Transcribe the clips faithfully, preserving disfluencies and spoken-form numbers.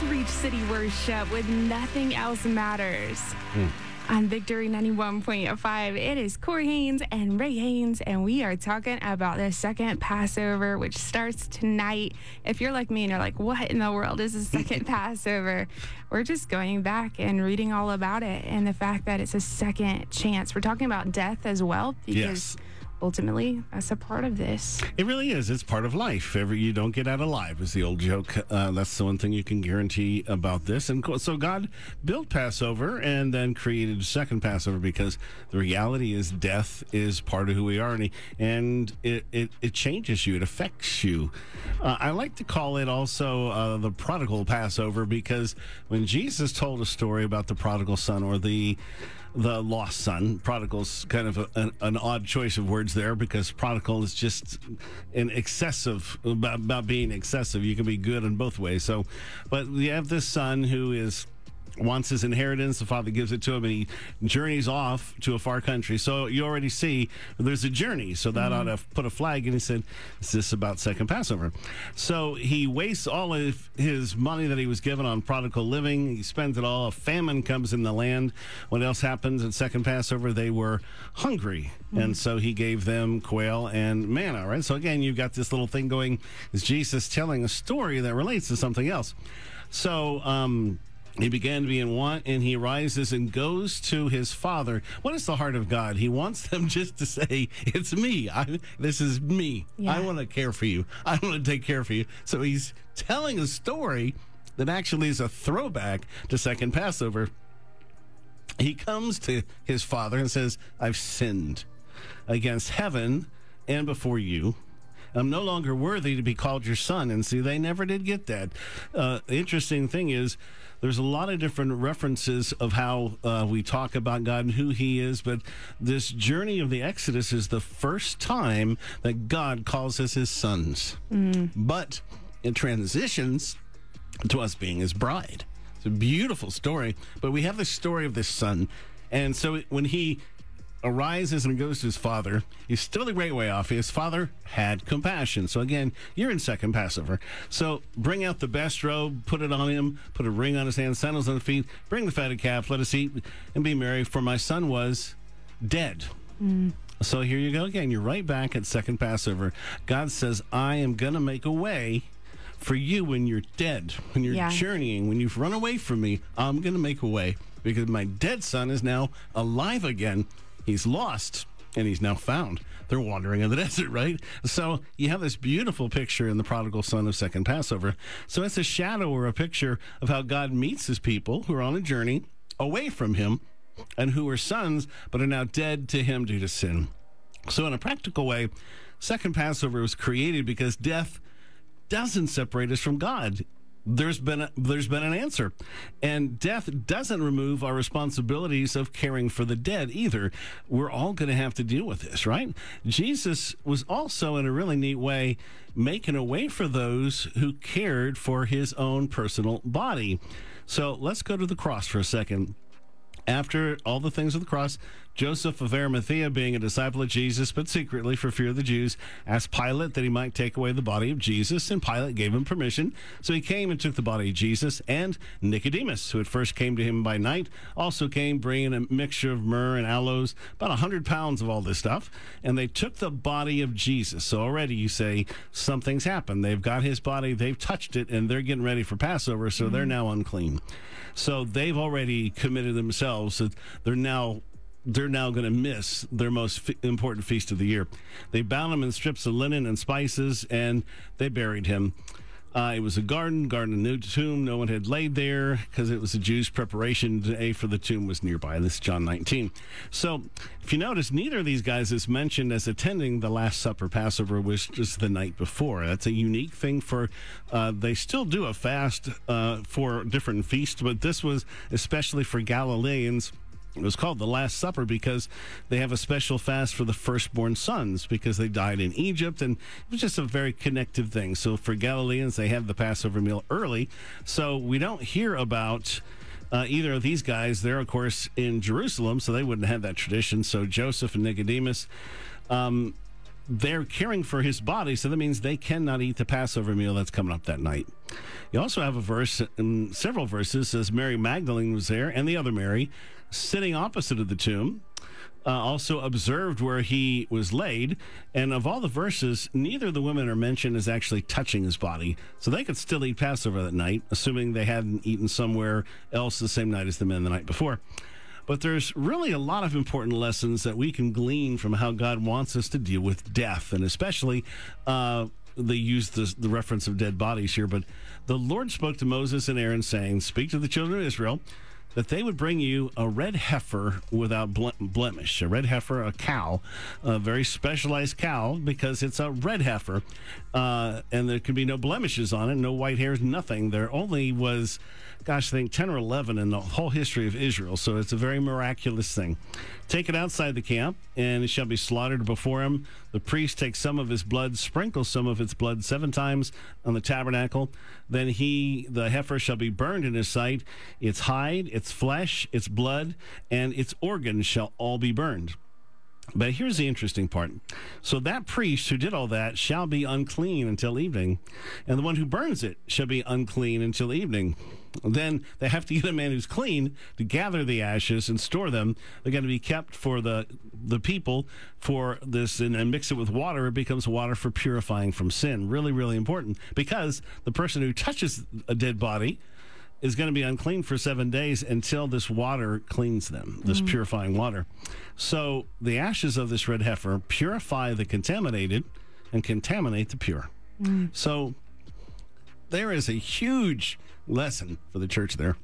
Let's reach city worship with Nothing Else Matters. Mm. On Victory ninety-one point five, it is Corey Haynes and Ray Haynes, and we are talking about the second Passover, which starts tonight. If you're like me and you're like, what in the world is the second Passover? We're just going back and reading all about it and the fact that it's a second chance. We're talking about death as well, because yes. Ultimately, that's a part of this. It really is. It's part of life. Every, you don't get out alive is the old joke. Uh, that's the one thing you can guarantee about this. And so God built Passover and then created second Passover because the reality is death is part of who we are. And it, it, it changes you. It affects you. Uh, I like to call it also uh, the prodigal Passover, because when Jesus told a story about the prodigal son, or the the lost son, prodigal's kind of a, an, an odd choice of words there, because prodigal is just an excessive, about, about being excessive. You can be good in both ways. So, but we have this son who is wants his inheritance. The father gives it to him, and he journeys off to a far country. So you already see there's a journey. So that mm-hmm. ought to put a flag. And he said, is this about second Passover? So he wastes all of his money that he was given on prodigal living. He spends it all. A famine comes in the land. What else happens at second Passover? They were hungry. Mm-hmm. And so he gave them quail and manna, right? So again, you've got this little thing going. Is Jesus telling a story that relates to something else? So, um, he began to be in want, and he rises and goes to his father. What is the heart of God? He wants them just to say, it's me. I, this is me. Yeah. I want to care for you. I want to take care for you. So he's telling a story that actually is a throwback to second Passover. He comes to his father and says, I've sinned against heaven and before you. I'm no longer worthy to be called your son. And see, they never did get that. Uh, interesting thing is, there's a lot of different references of how uh, we talk about God and who he is, but this journey of the Exodus is the first time that God calls us his sons. Mm. But it transitions to us being his bride. It's a beautiful story, but we have the story of this son. And so when he arises and goes to his father, he's still a great way off. His father had compassion. So again, you're in second Passover. So bring out the best robe, put it on him, put a ring on his hand, sandals on his feet, bring the fatted calf, let us eat and be merry, for my son was dead. Mm. So here you go again. You're right back at second Passover. God says, I am going to make a way for you when you're dead, when you're yeah. journeying, when you've run away from me. I'm going to make a way, because my dead son is now alive again. He's lost, and he's now found. They're wandering in the desert, right? So you have this beautiful picture in the prodigal son of second Passover. So it's a shadow or a picture of how God meets his people who are on a journey away from him and who are sons but are now dead to him due to sin. So in a practical way, second Passover was created because death doesn't separate us from God. There's been a, there's been an answer, and death doesn't remove our responsibilities of caring for the dead either. We're all going to have to deal with this, right? Jesus was also, in a really neat way, making a way for those who cared for his own personal body. So let's go to the cross for a second. After all the things of the cross, Joseph of Arimathea, being a disciple of Jesus, but secretly for fear of the Jews, asked Pilate that he might take away the body of Jesus, and Pilate gave him permission. So he came and took the body of Jesus, and Nicodemus, who at first came to him by night, also came bringing a mixture of myrrh and aloes, about one hundred pounds of all this stuff, and they took the body of Jesus. So already you say, something's happened. They've got his body, they've touched it, and they're getting ready for Passover, so mm-hmm. they're now unclean. So they've already committed themselves. So they're now they're now going to miss their most f- important feast of the year. They bound him in strips of linen and spices, and they buried him. Uh, it was a garden, garden, a new tomb. No one had laid there, because it was the Jews' preparation day for the tomb was nearby. This is John nineteen. So if you notice, neither of these guys is mentioned as attending the Last Supper. Passover was just the night before. That's a unique thing for, uh, they still do a fast uh, for different feasts, but this was especially for Galileans. It was called the Last Supper because they have a special fast for the firstborn sons, because they died in Egypt, and it was just a very connected thing. So for Galileans, they have the Passover meal early. So we don't hear about uh, either of these guys. They're, of course, in Jerusalem, so they wouldn't have that tradition. So Joseph and Nicodemus, um, they're caring for his body, so that means they cannot eat the Passover meal that's coming up that night. You also have a verse, um, several verses, says Mary Magdalene was there, and the other Mary, sitting opposite of the tomb, uh, also observed where he was laid. And of all the verses, neither of the women are mentioned as actually touching his body. So they could still eat Passover that night, assuming they hadn't eaten somewhere else the same night as the men the night before. But there's really a lot of important lessons that we can glean from how God wants us to deal with death. And especially, uh, they use the, the reference of dead bodies here, but the Lord spoke to Moses and Aaron, saying, "Speak to the children of Israel that they would bring you a red heifer without ble- blemish, a red heifer, a cow, a very specialized cow, because it's a red heifer, uh, and there could be no blemishes on it, no white hairs, nothing. There only was, gosh, I think ten or eleven in the whole history of Israel, so it's a very miraculous thing. Take it outside the camp, and it shall be slaughtered before him. The priest takes some of his blood, sprinkles some of its blood seven times on the tabernacle. Then he, the heifer, shall be burned in his sight. Its hide, its flesh, its blood, and its organs shall all be burned." But here's the interesting part. So that priest who did all that shall be unclean until evening, and the one who burns it shall be unclean until evening. Then they have to get a man who's clean to gather the ashes and store them. They're going to be kept for the the people for this, and, and mix it with water. It becomes water for purifying from sin. Really, really important, because the person who touches a dead body is going to be unclean for seven days until this water cleans them, this mm. purifying water. So the ashes of this red heifer purify the contaminated and contaminate the pure. Mm. So there is a huge lesson for the church there.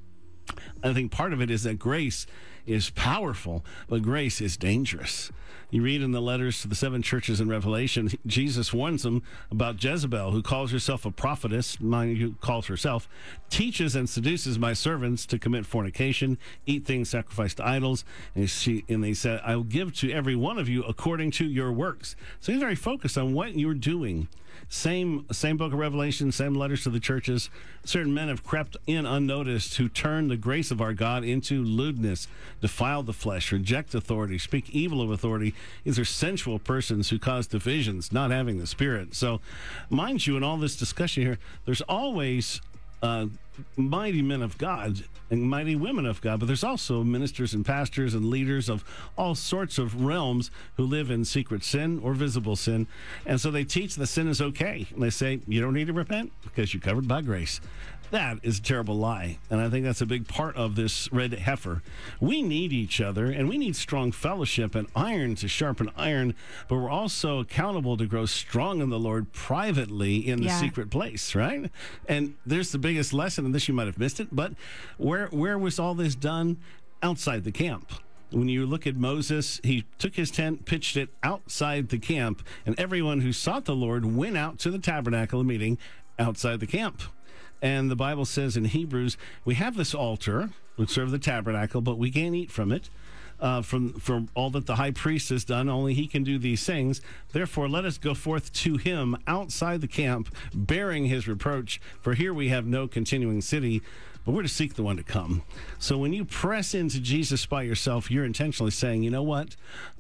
I think part of it is that grace is powerful, but grace is dangerous. You read in the letters to the seven churches in Revelation, Jesus warns them about Jezebel, who calls herself a prophetess, mind you, calls herself, teaches and seduces my servants to commit fornication, eat things sacrificed to idols, and she and they said, I will give to every one of you according to your works. So he's very focused on what you're doing. Same same book of Revelation, same letters to the churches. Certain men have crept in unnoticed who turn the grace of our God into lewdness, defile the flesh, reject authority, speak evil of authority. These are sensual persons who cause divisions, not having the Spirit. So, mind you, in all this discussion here, there's always uh, mighty men of God and mighty women of God, but there's also ministers and pastors and leaders of all sorts of realms who live in secret sin or visible sin. And so they teach the sin is okay. And they say, you don't need to repent because you're covered by grace. That is a terrible lie, and I think that's a big part of this red heifer. We need each other, and we need strong fellowship and iron to sharpen iron, but we're also accountable to grow strong in the Lord privately in the yeah. secret place, right? And there's the biggest lesson, and this you might have missed it, but where where was all this done? Outside the camp. When you look at Moses, he took his tent, pitched it outside the camp, and everyone who sought the Lord went out to the tabernacle meeting outside the camp. And the Bible says in Hebrews, we have this altar, which serves the tabernacle, but we can't eat from it. Uh, from, from all that the high priest has done, only he can do these things. Therefore, let us go forth to him outside the camp, bearing his reproach. For here we have no continuing city, but we're to seek the one to come. So when you press into Jesus by yourself, you're intentionally saying, you know what?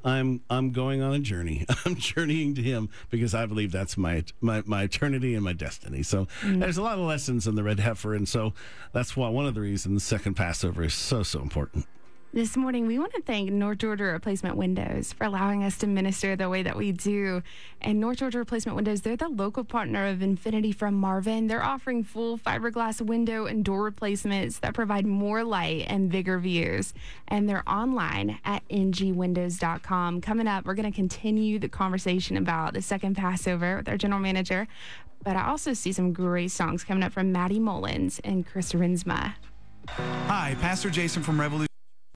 I'm I'm going on a journey. I'm journeying to him because I believe that's my my, my eternity and my destiny. So mm. there's a lot of lessons in the red heifer. And so that's why one of the reasons the second Passover is so, so important. This morning, we want to thank North Georgia Replacement Windows for allowing us to minister the way that we do. And North Georgia Replacement Windows, they're the local partner of Infinity from Marvin. They're offering full fiberglass window and door replacements that provide more light and bigger views. And they're online at N G windows dot com. Coming up, we're going to continue the conversation about the second Passover with our general manager. But I also see some great songs coming up from Maddie Mullins and Chris Rinsma. Hi, Pastor Jason from Revolution.